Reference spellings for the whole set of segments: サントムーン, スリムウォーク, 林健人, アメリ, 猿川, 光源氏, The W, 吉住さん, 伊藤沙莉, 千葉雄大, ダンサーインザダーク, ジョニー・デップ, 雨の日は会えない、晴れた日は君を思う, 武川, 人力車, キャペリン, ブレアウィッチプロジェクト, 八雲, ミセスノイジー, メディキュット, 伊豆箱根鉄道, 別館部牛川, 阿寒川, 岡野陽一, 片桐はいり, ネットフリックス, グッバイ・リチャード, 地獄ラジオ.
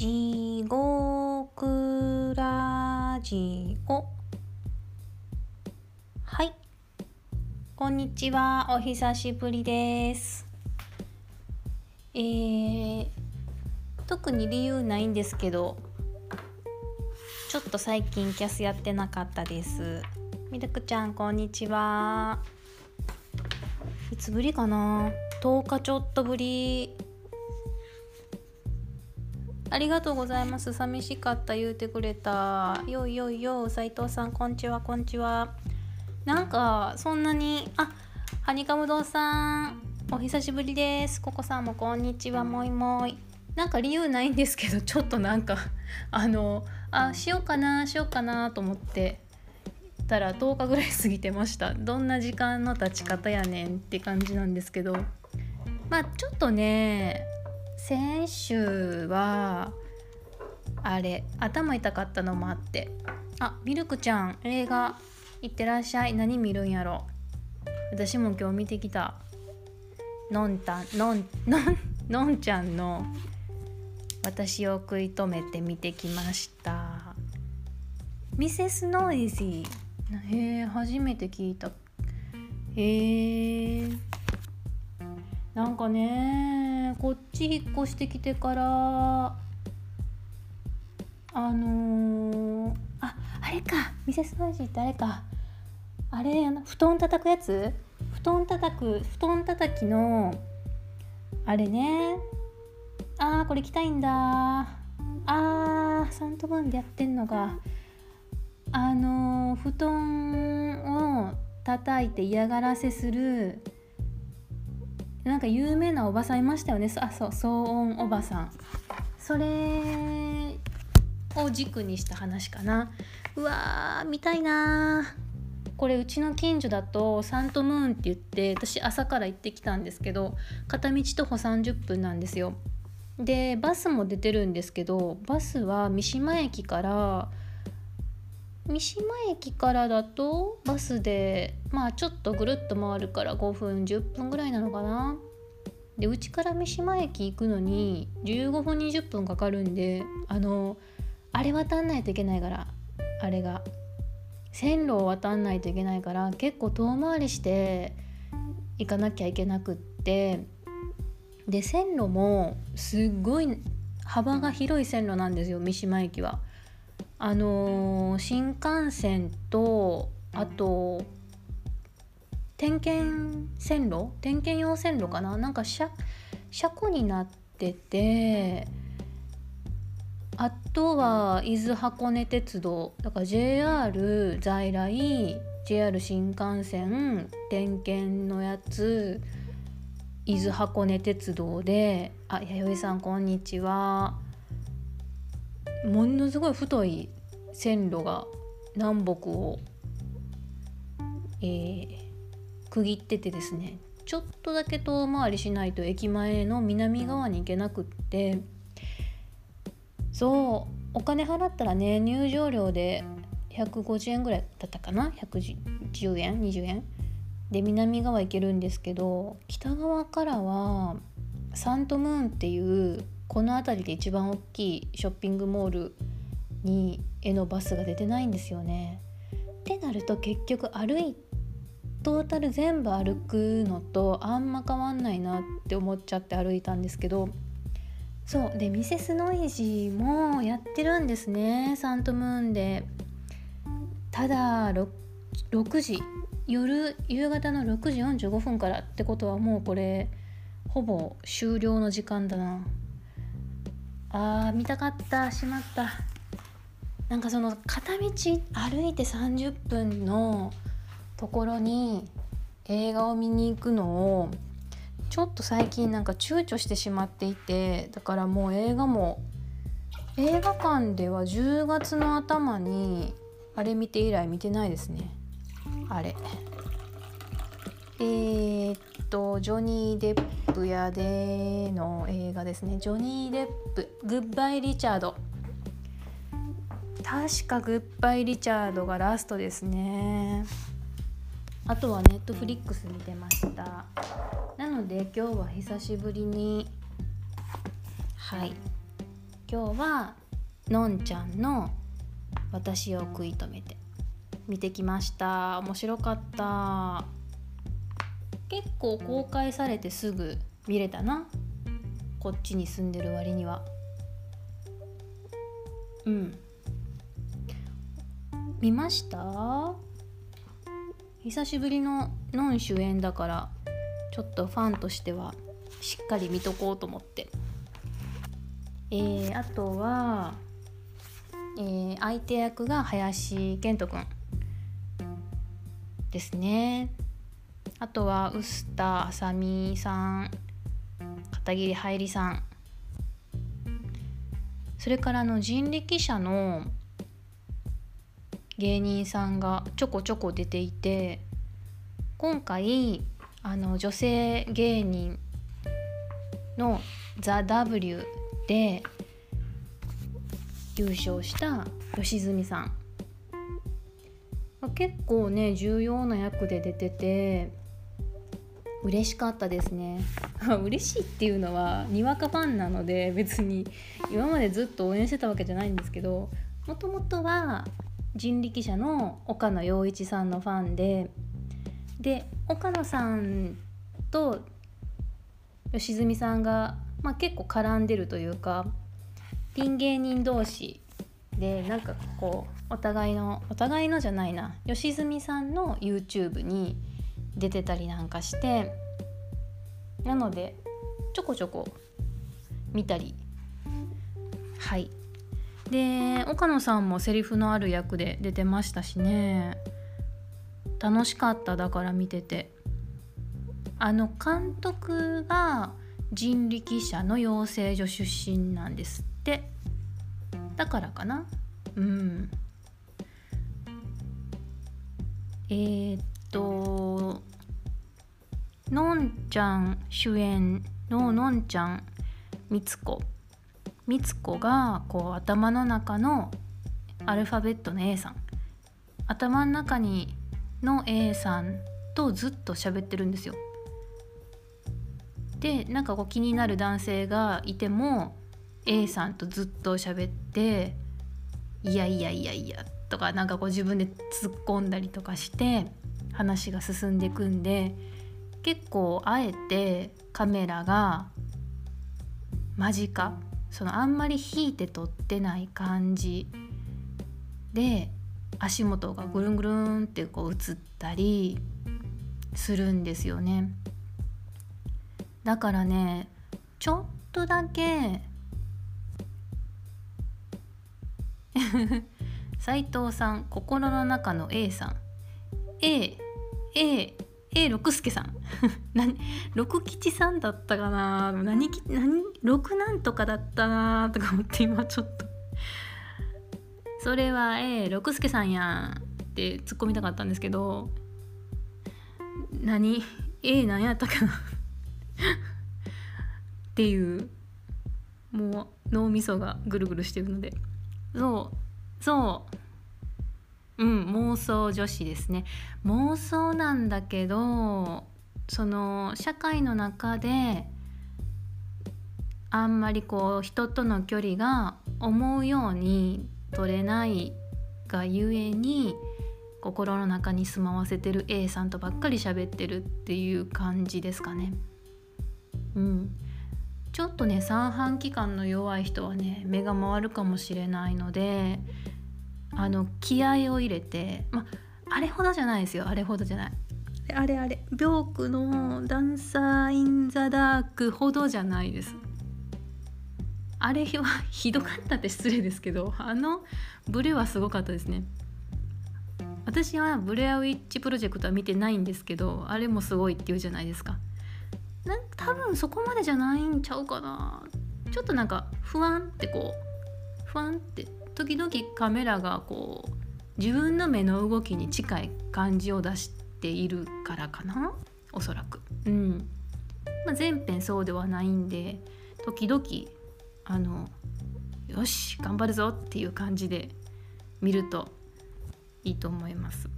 地獄ラジオ。はい、こんにちは、お久しぶりです。特に理由ないんですけど、ちょっと最近キャスやってなかったです。ミルクちゃん、こんにちは。いつぶりかな、10日ちょっとぶり。ありがとうございます。寂しかった言うてくれた。よいよいよ。斉藤さん、こんちはこんちは。なんかそんなに、ハニカム堂さん、お久しぶりです。ココさんもこんにちは。もいもい。なんか理由ないんですけど、ちょっとなんかしようかなと思ってたら10日ぐらい過ぎてました。どんな時間の経ち方やねんって感じなんですけど、ちょっとね、先週は頭痛かったのもあって。ミルクちゃん、映画行ってらっしゃい。何見るんやろ。私も今日見てきた。のんちゃんの私を食い止めて見てきました。ミセスノイジー、初めて聞いた。なんかね、こっち引っ越してきてから、あれか、ミセスノイジーってあれか、あれやな、布団叩くやつ、布団叩きのあれね。これ着たいんだ。3等分でやってんのが、布団を叩いて嫌がらせするなんか有名なおばさんいましたよね。騒音おばさん。それを軸にした話かな。うわー、見たいな。これうちの近所だとサントムーンって言って、私朝から行ってきたんですけど、片道徒歩30分なんですよ。でバスも出てるんですけど、バスは三島駅からだとバスでちょっとぐるっと回るから5分10分ぐらいなのかな。でうちから三島駅行くのに15分20分かかるんで、あれ渡んないといけないから、あれが線路を渡んないといけないから、結構遠回りして行かなきゃいけなくって。で線路もすっごい幅が広い線路なんですよ、三島駅は。新幹線と、あと点検用線路かな、なんか車庫になってて、あとは伊豆箱根鉄道だから JR 在来、 JR 新幹線、点検のやつ、伊豆箱根鉄道で。弥生さん、こんにちは。ものすごい太い線路が南北を、区切っててですね、ちょっとだけ遠回りしないと駅前の南側に行けなくって。そう、お金払ったらね、入場料で150円ぐらいだったかな、110円20円で南側行けるんですけど、北側からはサントムーンっていう、この辺りで一番大きいショッピングモールにへのバスが出てないんですよね。ってなると結局トータル全部歩くのとあんま変わんないなって思っちゃって歩いたんですけど、そうでミセスノイジーもやってるんですね、サントムーンで。ただ6時、夕方の6時45分からってことは、もうこれほぼ終了の時間だな。見たかった。しまった。なんかその片道歩いて30分のところに映画を見に行くのをちょっと最近なんか躊躇してしまっていて、だからもう映画館では10月の頭にあれ見て以来見てないですね。あれジョニー・デップやでの映画ですね。ジョニー・デップ、グッバイ・リチャード。確かグッバイ・リチャードがラストですね。あとはネットフリックス見てました。なので今日は久しぶりに今日はのんちゃんの私を食い止めて見てきました。面白かった。結構公開されてすぐ見れたな、こっちに住んでる割には。見ました。久しぶりのノン主演だからちょっとファンとしてはしっかり見とこうと思って、あとは、相手役が林健人くんですね。あとは臼田あさみさん、片桐はいりさん、それからの人力車の芸人さんがちょこちょこ出ていて、今回女性芸人のThe W で優勝した吉住さん、結構ね重要な役で出てて嬉しかったですね。嬉しいっていうのはにわかファンなので、別に今までずっと応援してたわけじゃないんですけど、もともとは人力車の岡野陽一さんのファンで、岡野さんと吉住さんが、結構絡んでるというか、ピン芸人同士でなんかこうお互いのじゃないな、吉住さんの YouTube に出てたりなんかして、なのでちょこちょこ見たり。はいで、岡野さんもセリフのある役で出てましたしね。楽しかった。だから見てて、監督が人力車の養成所出身なんですって。だからかな。のんちゃん主演ののんちゃんみつこがこう頭の中のアルファベットの A さん、頭の中にの A さんとずっと喋ってるんですよ。でなんかこう気になる男性がいても A さんとずっと喋って、いやとかなんかこう自分で突っ込んだりとかして話が進んでいくんで、結構あえてカメラが間近、あんまり引いて撮ってない感じで足元がぐるんぐるんってこう映ったりするんですよね。だからね、ちょっとだけ斉藤さん、心の中の A さん、 A 六助さん六吉さんだったかな、六なんとかだったなとか思って、今ちょっとそれは A 六助さんやんって突っ込みたかったんですけど、A なんやったかなっていう、もう脳みそがぐるぐるしてるので、妄想女子ですね。妄想なんだけど、社会の中であんまりこう人との距離が思うように取れないがゆえに、心の中に住まわせてる A さんとばっかり喋ってるっていう感じですかね。ちょっとね、三半規管の弱い人はね目が回るかもしれないので、気合を入れて、あれほどじゃないですよ。あれ病苦のダンサーインザダークほどじゃないです。あれはひどかったって失礼ですけど、ブレはすごかったですね。私はブレアウィッチプロジェクトは見てないんですけど、あれもすごいって言うじゃないですか。多分そこまでじゃないんちゃうかな。ちょっとなんかふわんって時々カメラがこう自分の目の動きに近い感じを出しているからかな、おそらく。全編そうではないんで、時々よし頑張るぞっていう感じで見るといいと思います。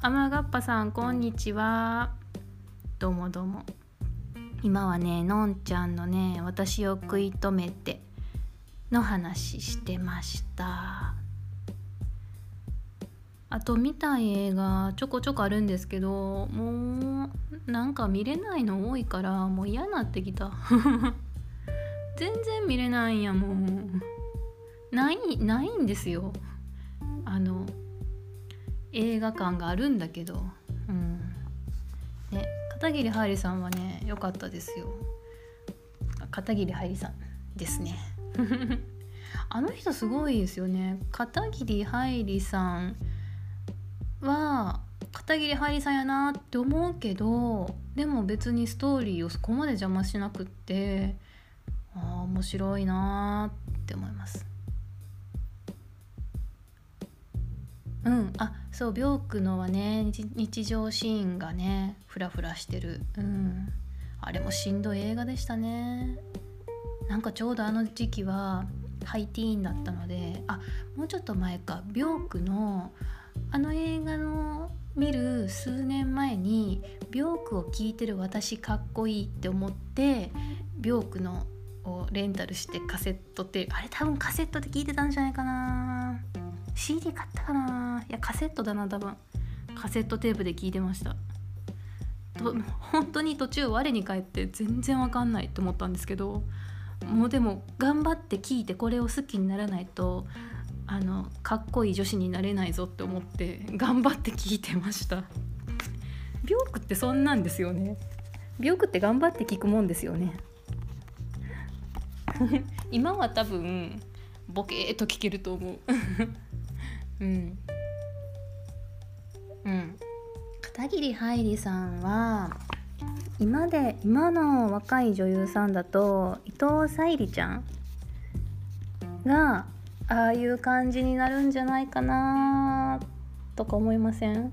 雨がっぱさんこんにちは。どうも。今はね、のんちゃんのね私を食い止めての話してました。あと見たい映画ちょこちょこあるんですけど、もうなんか見れないの多いからもう嫌になってきた全然見れないんやもん。ないんですよ、映画館があるんだけど、ね、片桐はいりさんはね良かったですよ。片桐はいりさんですねあの人すごいですよね。片桐はいりさんは片桐はいりさんやなって思うけど、でも別にストーリーをそこまで邪魔しなくって、面白いなって思います。そうビョークのはね日常シーンがねフラフラしてる、あれもしんどい映画でしたね。なんかちょうどあの時期はハイティーンだったので、もうちょっと前か、ビョークのあの映画の見る数年前にビョークを聴いてる私かっこいいって思って、ビョークのをレンタルしてカセットってあれ多分カセットで聴いてたんじゃないかな、CD 買ったかな、いやカセットだな、多分カセットテープで聴いてました。本当に途中我に返って全然わかんないって思ったんですけど、もうでも頑張って聴いてこれを好きにならないとかっこいい女子になれないぞって思って頑張って聴いてましたビョークってそんなんですよね。ビョークって頑張って聴くもんですよね今は多分ボケーっと聴けると思う片桐はいりさんは今の若い女優さんだと伊藤沙莉ちゃんがああいう感じになるんじゃないかなとか思いません？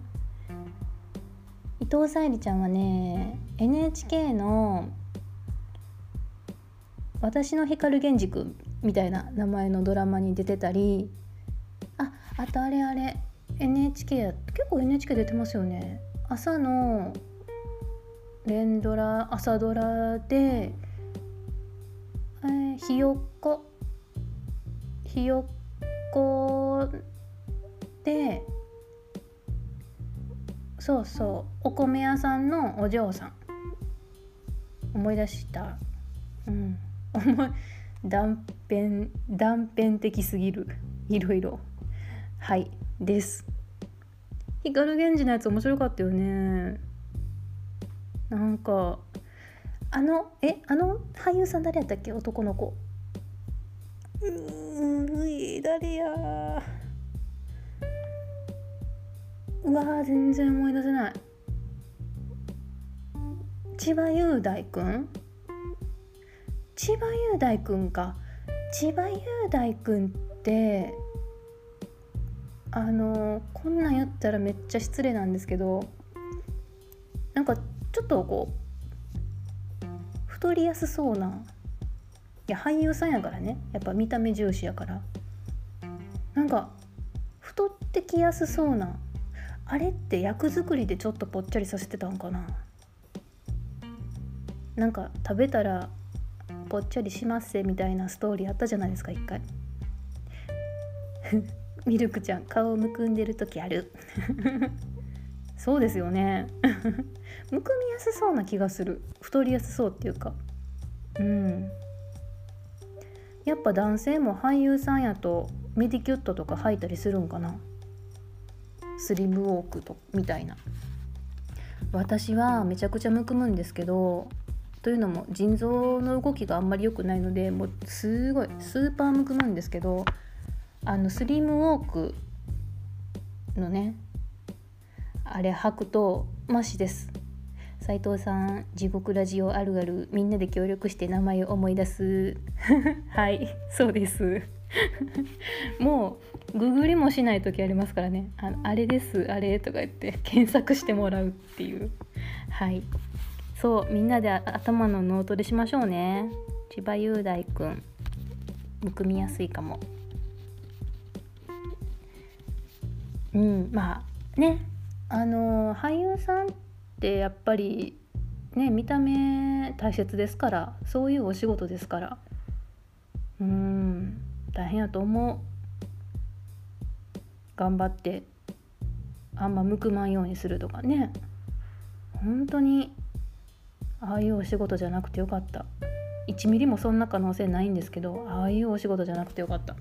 伊藤沙莉ちゃんはね NHK の私の光源氏くんみたいな名前のドラマに出てたり、あとあれ NHK 結構 NHK 出てますよね。朝の連ドラ朝ドラで、ひよこでお米屋さんのお嬢さん思い出した、断片的すぎるいろいろはいです。光源氏のやつ面白かったよね。なんかあの俳優さん誰やったっけ、男の子誰やー、うわー全然思い出せない。千葉雄大くんか。千葉雄大くんってこんなんやったらめっちゃ失礼なんですけど、なんかちょっとこう太りやすそうな、いや俳優さんやからね、やっぱ見た目重視やから、なんか太ってきやすそうな、あれって役作りでちょっとぽっちゃりさせてたんかな、なんか食べたらぽっちゃりしますせみたいなストーリーあったじゃないですか一回ミルクちゃん顔むくんでる時あるそうですよねむくみやすそうな気がする、太りやすそうっていうか、やっぱ男性も俳優さんやとメディキュットとか履いたりするんかな、スリムウォークとみたいな。私はめちゃくちゃむくむんですけど、というのも腎臓の動きがあんまり良くないので、もうすごいスーパーむくむんですけど、スリムウォークのねあれ履くとマシです。斉藤さん地獄ラジオあるある、みんなで協力して名前を思い出すはいそうですもうググりもしない時ありますからね、あれですあれとか言って検索してもらうっていう、はいそうみんなで頭の脳トレしましょうね。千葉雄大くんむくみやすいかも。まあね俳優さんってやっぱりね見た目大切ですから、そういうお仕事ですから、大変やと思う。頑張ってあんまむくまんようにするとかね。本当にああいうお仕事じゃなくてよかった。1ミリもそんな可能性ないんですけど、ああいうお仕事じゃなくてよかった。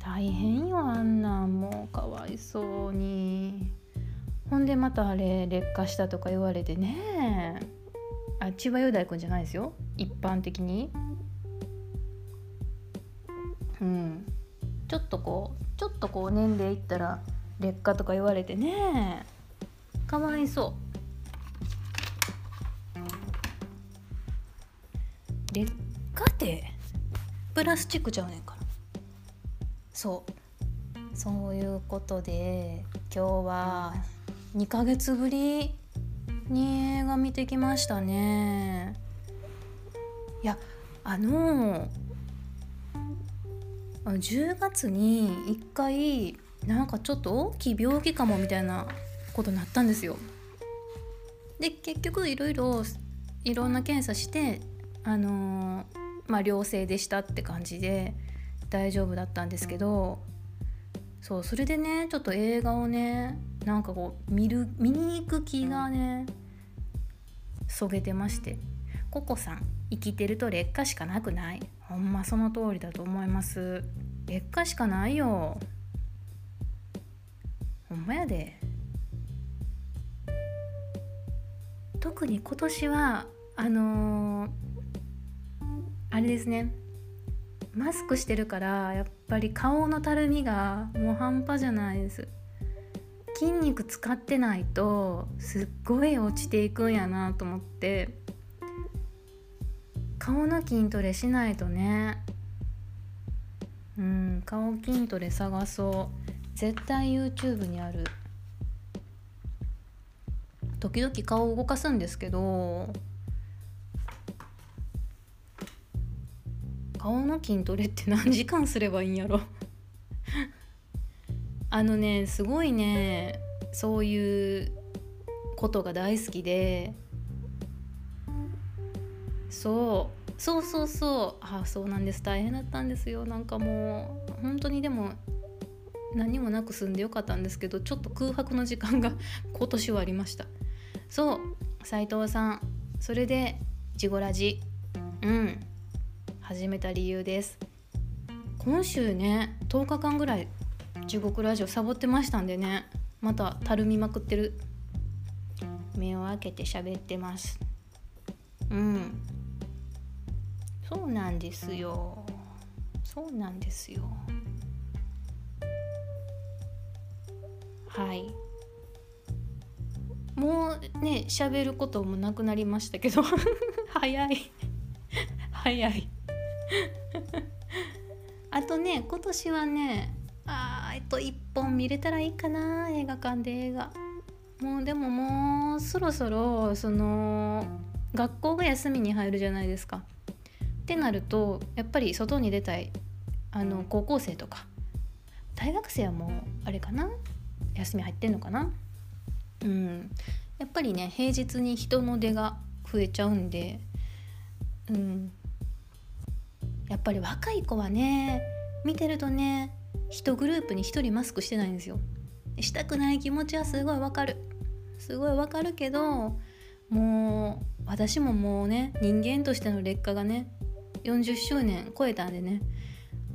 大変よ、あんな、もうかわいそうに。ほんでまたあれ劣化したとか言われてね。あ、千葉雄大君じゃないですよ、一般的に。うん、ちょっとこう年齢いったら劣化とか言われてね、かわいそう。劣化ってプラスチックちゃうねんから。そういうことで、今日は2ヶ月ぶりに映画見てきましたね。いや、10月に1回なんかちょっと大きい病気かもみたいなことになったんですよ。で結局いろんな検査して良性でしたって感じで大丈夫だったんですけど、そうそれでね、ちょっと映画をね、なんかこう見に行く気がねそげてまして。ココさん、生きてると劣化しかなくない。ほんまその通りだと思います。劣化しかないよ、ほんまやで。特に今年はあれですね、マスクしてるからやっぱり顔のたるみがもう半端じゃないです。筋肉使ってないとすっごい落ちていくんやなと思って、顔の筋トレしないとね。うん、顔筋トレ探そう。絶対 YouTube にある。時々顔を動かすんですけど、顔の筋トレって何時間すればいいんやろすごいね、そういうことが大好きで、そう、あ、そうなんです。大変だったんですよ。なんかもう本当にでも何もなく済んでよかったんですけど、ちょっと空白の時間が今年はありました。そう、斉藤さん、それでジゴラジ、始めた理由です。今週ね、10日間ぐらい地獄ラジオサボってましたんでね、またたるみまくってる。目を開けて喋ってます。うん、そうなんですよ。はい、もうね喋ることもなくなりましたけど早いあとね、今年はね1本見れたらいいかな、映画館で映画。もうでももうそろそろ学校が休みに入るじゃないですか。ってなるとやっぱり外に出たい、高校生とか大学生はもうあれかな、休み入ってんのかな。うん、やっぱりね平日に人の出が増えちゃうんで、うん、やっぱり若い子はね見てるとね、1グループに1人マスクしてないんですよ。したくない気持ちはすごいわかるけど、もう私ももうね、人間としての劣化がね40周年超えたんでね、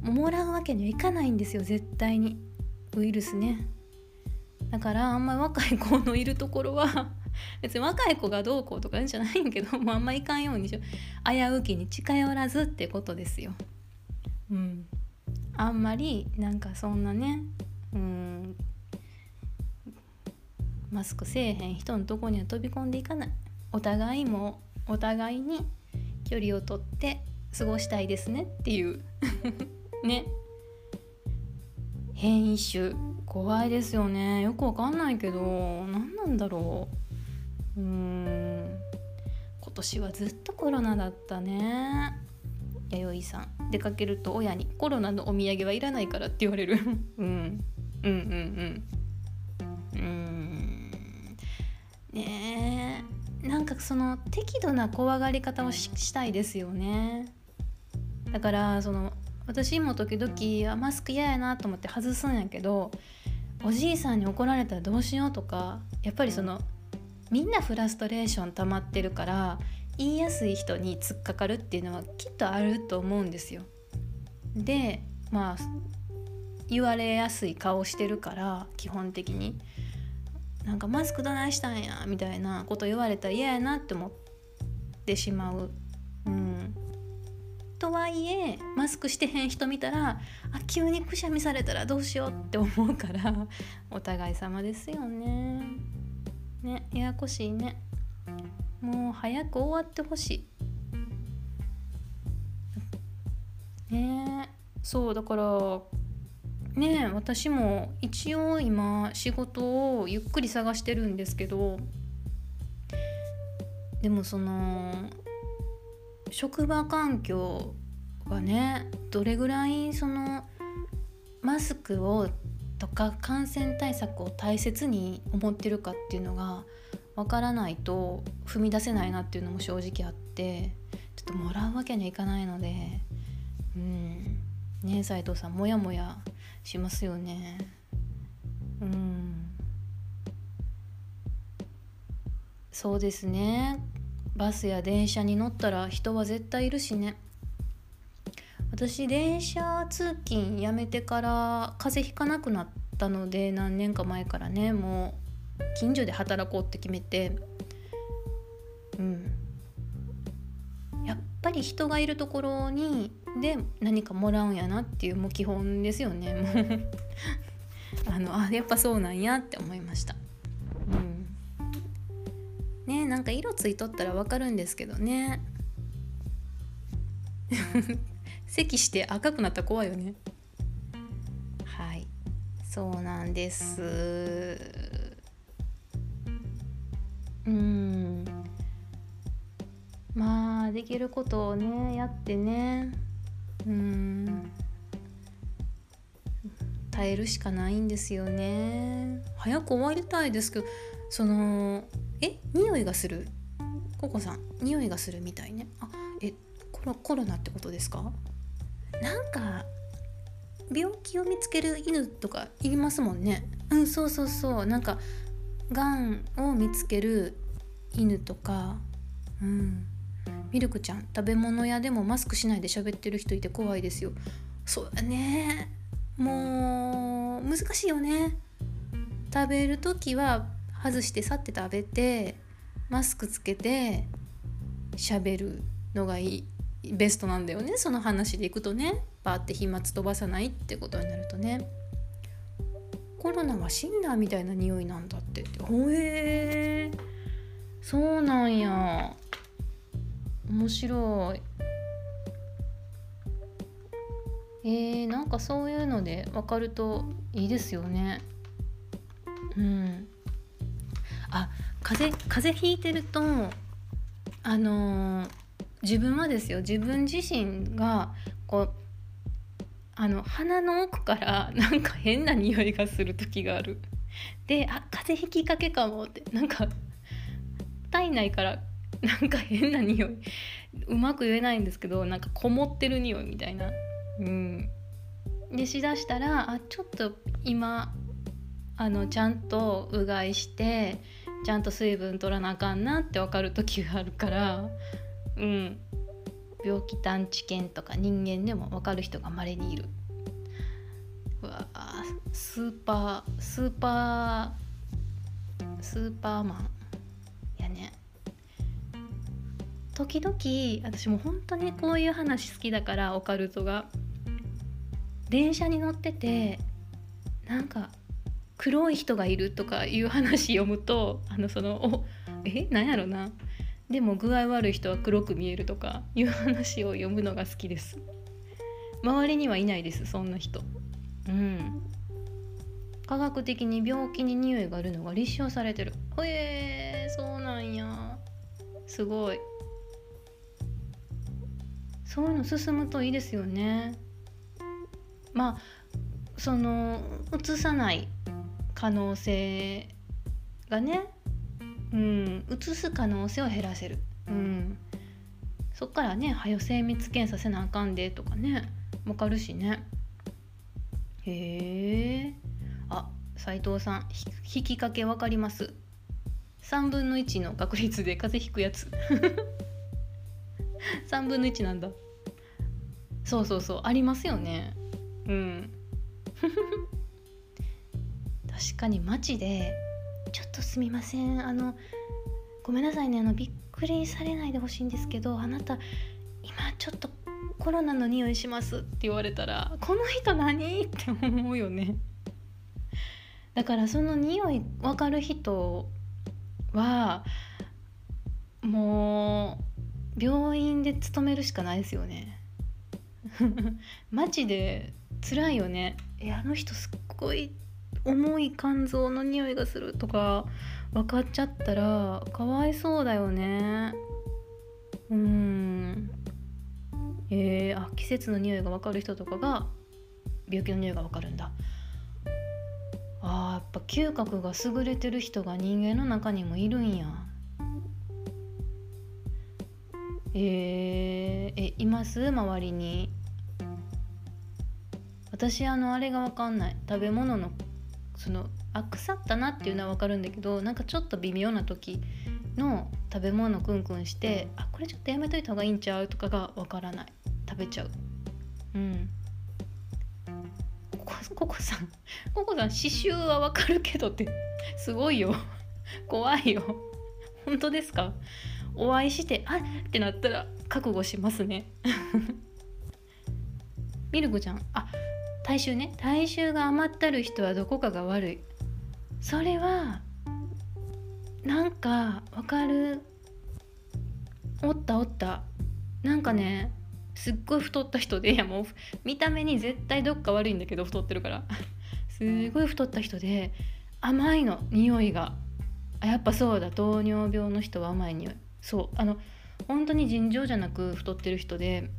もらうわけにはいかないんですよ、絶対にウイルスね。だからあんまり若い子のいるところは別に若い子がどうこうとかじゃないんけど、もうあんまりいかんようにしよう、危うきに近寄らずってことですよ。うん、あんまりなんかそんなね、マスクせえへん人のとこには飛び込んでいかない。お互いに距離をとって過ごしたいですねっていうね。変異種怖いですよね。よくわかんないけど何なんだろう。今年はずっとコロナだったね。弥生さん、出かけると親にコロナのお土産はいらないからって言われる、ねえ、なんかその適度な怖がり方をしたいですよね。だから私も時々マスク嫌やなと思って外すんやけど、おじいさんに怒られたらどうしようとか、やっぱりそのみんなフラストレーション溜まってるから言いやすい人に突っかかるっていうのはきっとあると思うんですよ。で、まあ言われやすい顔してるから基本的になんかマスクどないしたんやみたいなこと言われたら嫌やなって思ってしまう。とはいえマスクしてへん人見たら、あ、急にくしゃみされたらどうしようって思うから、お互い様ですよね。ね、ややこしいね。もう早く終わってほしい。ねえ、そうだからね、私も一応今仕事をゆっくり探してるんですけど、でもその職場環境がね、どれぐらいそのマスクをとか感染対策を大切に思ってるかっていうのがわからないと踏み出せないなっていうのも正直あって、ちょっともらうわけにはいかないので、ねえ斉藤さん、もやもやしますよね。そうですね。バスや電車に乗ったら人は絶対いるしね。私電車通勤やめてから風邪ひかなくなったので、何年か前からね、もう近所で働こうって決めて、やっぱり人がいるところにで何かもらうんやなっていう、もう基本ですよね。やっぱそうなんやって思いました。ね、なんか色ついとったらわかるんですけどね。咳して赤くなったら怖いよね。はい、そうなんです。まあできることをねやってね、耐えるしかないんですよね。早く終わりたいですけど、その匂いがする、ココさん匂いがするみたいね。あ、コロナってことですか？なんか病気を見つける犬とかいますもんね。そう、なんかがんを見つける犬とか、ミルクちゃん、食べ物屋でもマスクしないで喋ってる人いて怖いですよ。そうだね、もう難しいよね。食べるときは外して去って食べて、マスクつけて喋るのがいい、ベストなんだよね。その話でいくとね、バーって飛沫飛ばさないってことになるとね。コロナは死んだみたいな匂いなんだって。ほえー、そうなんや、面白い。なんかそういうので分かるといいですよね。あ、風邪ひいてると、自分はですよ、自分自身がこう鼻の奥からなんか変な匂いがする時がある。で、あ、風邪ひきかけかもって、なんか体内からなんか変な匂い、うまく言えないんですけど、なんかこもってる匂いみたいな。でしだしたら、あ、ちょっと今ちゃんとうがいしてちゃんと水分取らなあかんなって分かる時があるから、病気探知犬とか人間でも分かる人が稀にいる。うわあ、スーパーマンやね。時々私も本当にこういう話好きだから、オカルトが。電車に乗っててなんか黒い人がいるとかいう話読むと、なんやろな、でも具合悪い人は黒く見えるとかいう話を読むのが好きです。周りにはいないです、そんな人。科学的に病気に匂いがあるのが立証されてる。そうなんや、すごい。そういうの進むといいですよね。まあその移さない可能性がね、移す可能性を減らせる。そっからね、はよ精密検査せなあかんでとかね、わかるしね。へえ。あ、斉藤さん、引きかけわかります。3分の1の確率で風邪ひくやつ3分の1なんだ。そうそうそう、ありますよね。うん確かに街でちょっとすみません、ごめんなさいね、びっくりされないでほしいんですけど、あなた今ちょっとコロナの匂いしますって言われたら、この人何って思うよね。だからその匂い分かる人はもう病院で勤めるしかないですよね街で辛いよね。あの人すっごい重い肝臓の匂いがするとか分かっちゃったらかわいそうだよね。あ、季節の匂いが分かる人とかが病気の匂いが分かるんだ。やっぱ嗅覚が優れてる人が人間の中にもいるんや。います？周りに。私あれが分かんない。食べ物の腐ったなっていうのは分かるんだけど、なんかちょっと微妙な時の食べ物クンクンして、あ、これちょっとやめといた方がいいんちゃうとかが分からない。食べちゃう。ココさん刺繍はわかるけどってすごいよ、怖いよ。本当ですか？お会いしてあってなったら覚悟しますねミルクちゃん、体臭ね。体臭が余ったる人はどこかが悪い。それはなんかわかる。おったなんかね、すっごい太った人で、もう見た目に絶対どっか悪いんだけど太ってるからすごい太った人で、甘いの匂いが、やっぱそうだ、糖尿病の人は甘い匂い。そう、本当に尋常じゃなく太ってる人で、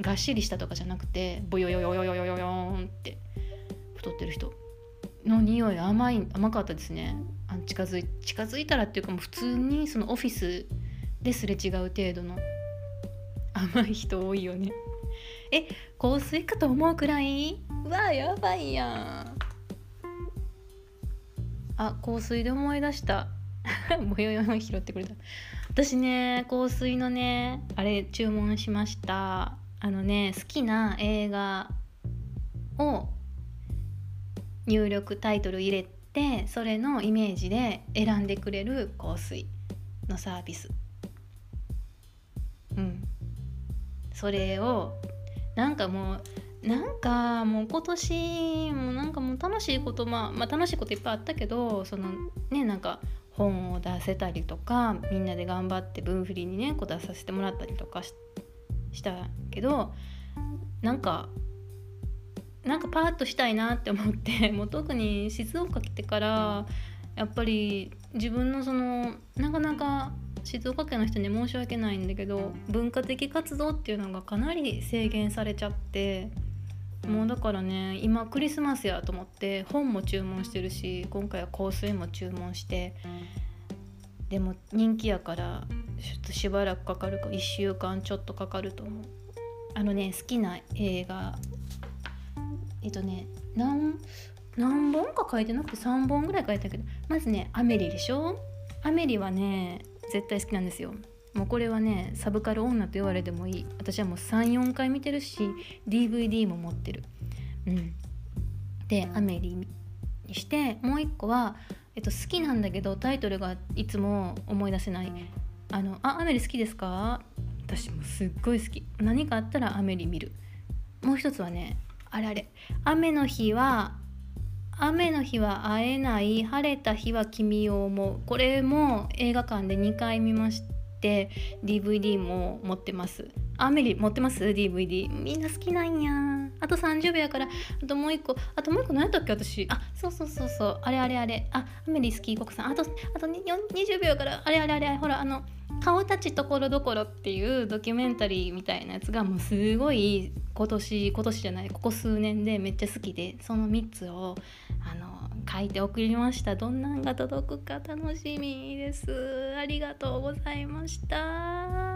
がっしりしたとかじゃなくて、ボヨヨヨヨヨヨヨヨンって太ってる人の匂い、甘かったですね。近づいたらっていうか、もう普通にオフィスですれ違う程度の甘い人多いよね香水かと思うくらい。うわ、やばいやん。香水で思い出したもよよよ拾ってくれた。私ね、香水のねあれ注文しました。好きな映画を入力タイトル入れて、それのイメージで選んでくれる香水のサービス。それをなんかもう今年ももう楽しいこと、楽しいこといっぱいあったけど、本を出せたりとか、みんなで頑張って文振りにね出させてもらったりとかしたけど、なんかパーッとしたいなって思って、もう特に静岡来てからやっぱり自分のなかなか静岡県の人に申し訳ないんだけど、文化的活動っていうのがかなり制限されちゃって、もうだからね、今クリスマスやと思って本も注文してるし、今回は香水も注文して、でも人気やからちょっとしばらくかかるか、1週間ちょっとかかると思う。好きな映画何本か書いてなくて3本ぐらい書いたけど、まずね、アメリでしょ。アメリはね絶対好きなんですよ。もうこれはね、サブカル女と言われてもいい。私はもう 3,4 回見てるし DVD も持ってる。でアメリにして、もう一個は、好きなんだけどタイトルがいつも思い出せない。アメリ好きですか？私もすっごい好き。何かあったらアメリ見る。もう一つはね、雨の日は会えない、晴れた日は君を思う。これも映画館で2回見まして、 DVD も持ってます。アメリ持ってます DVD。 みんな好きなんや。あと30秒やから、あともう一個何やったっけ私。そうあれ、アメリ好き。ココさん、あと20秒やから、あれ、ほら、顔立ちところどころっていうドキュメンタリーみたいなやつが、もうすごい今年じゃない、ここ数年でめっちゃ好きで、その3つを書いて送りました。どんなんが届くか楽しみです。ありがとうございました。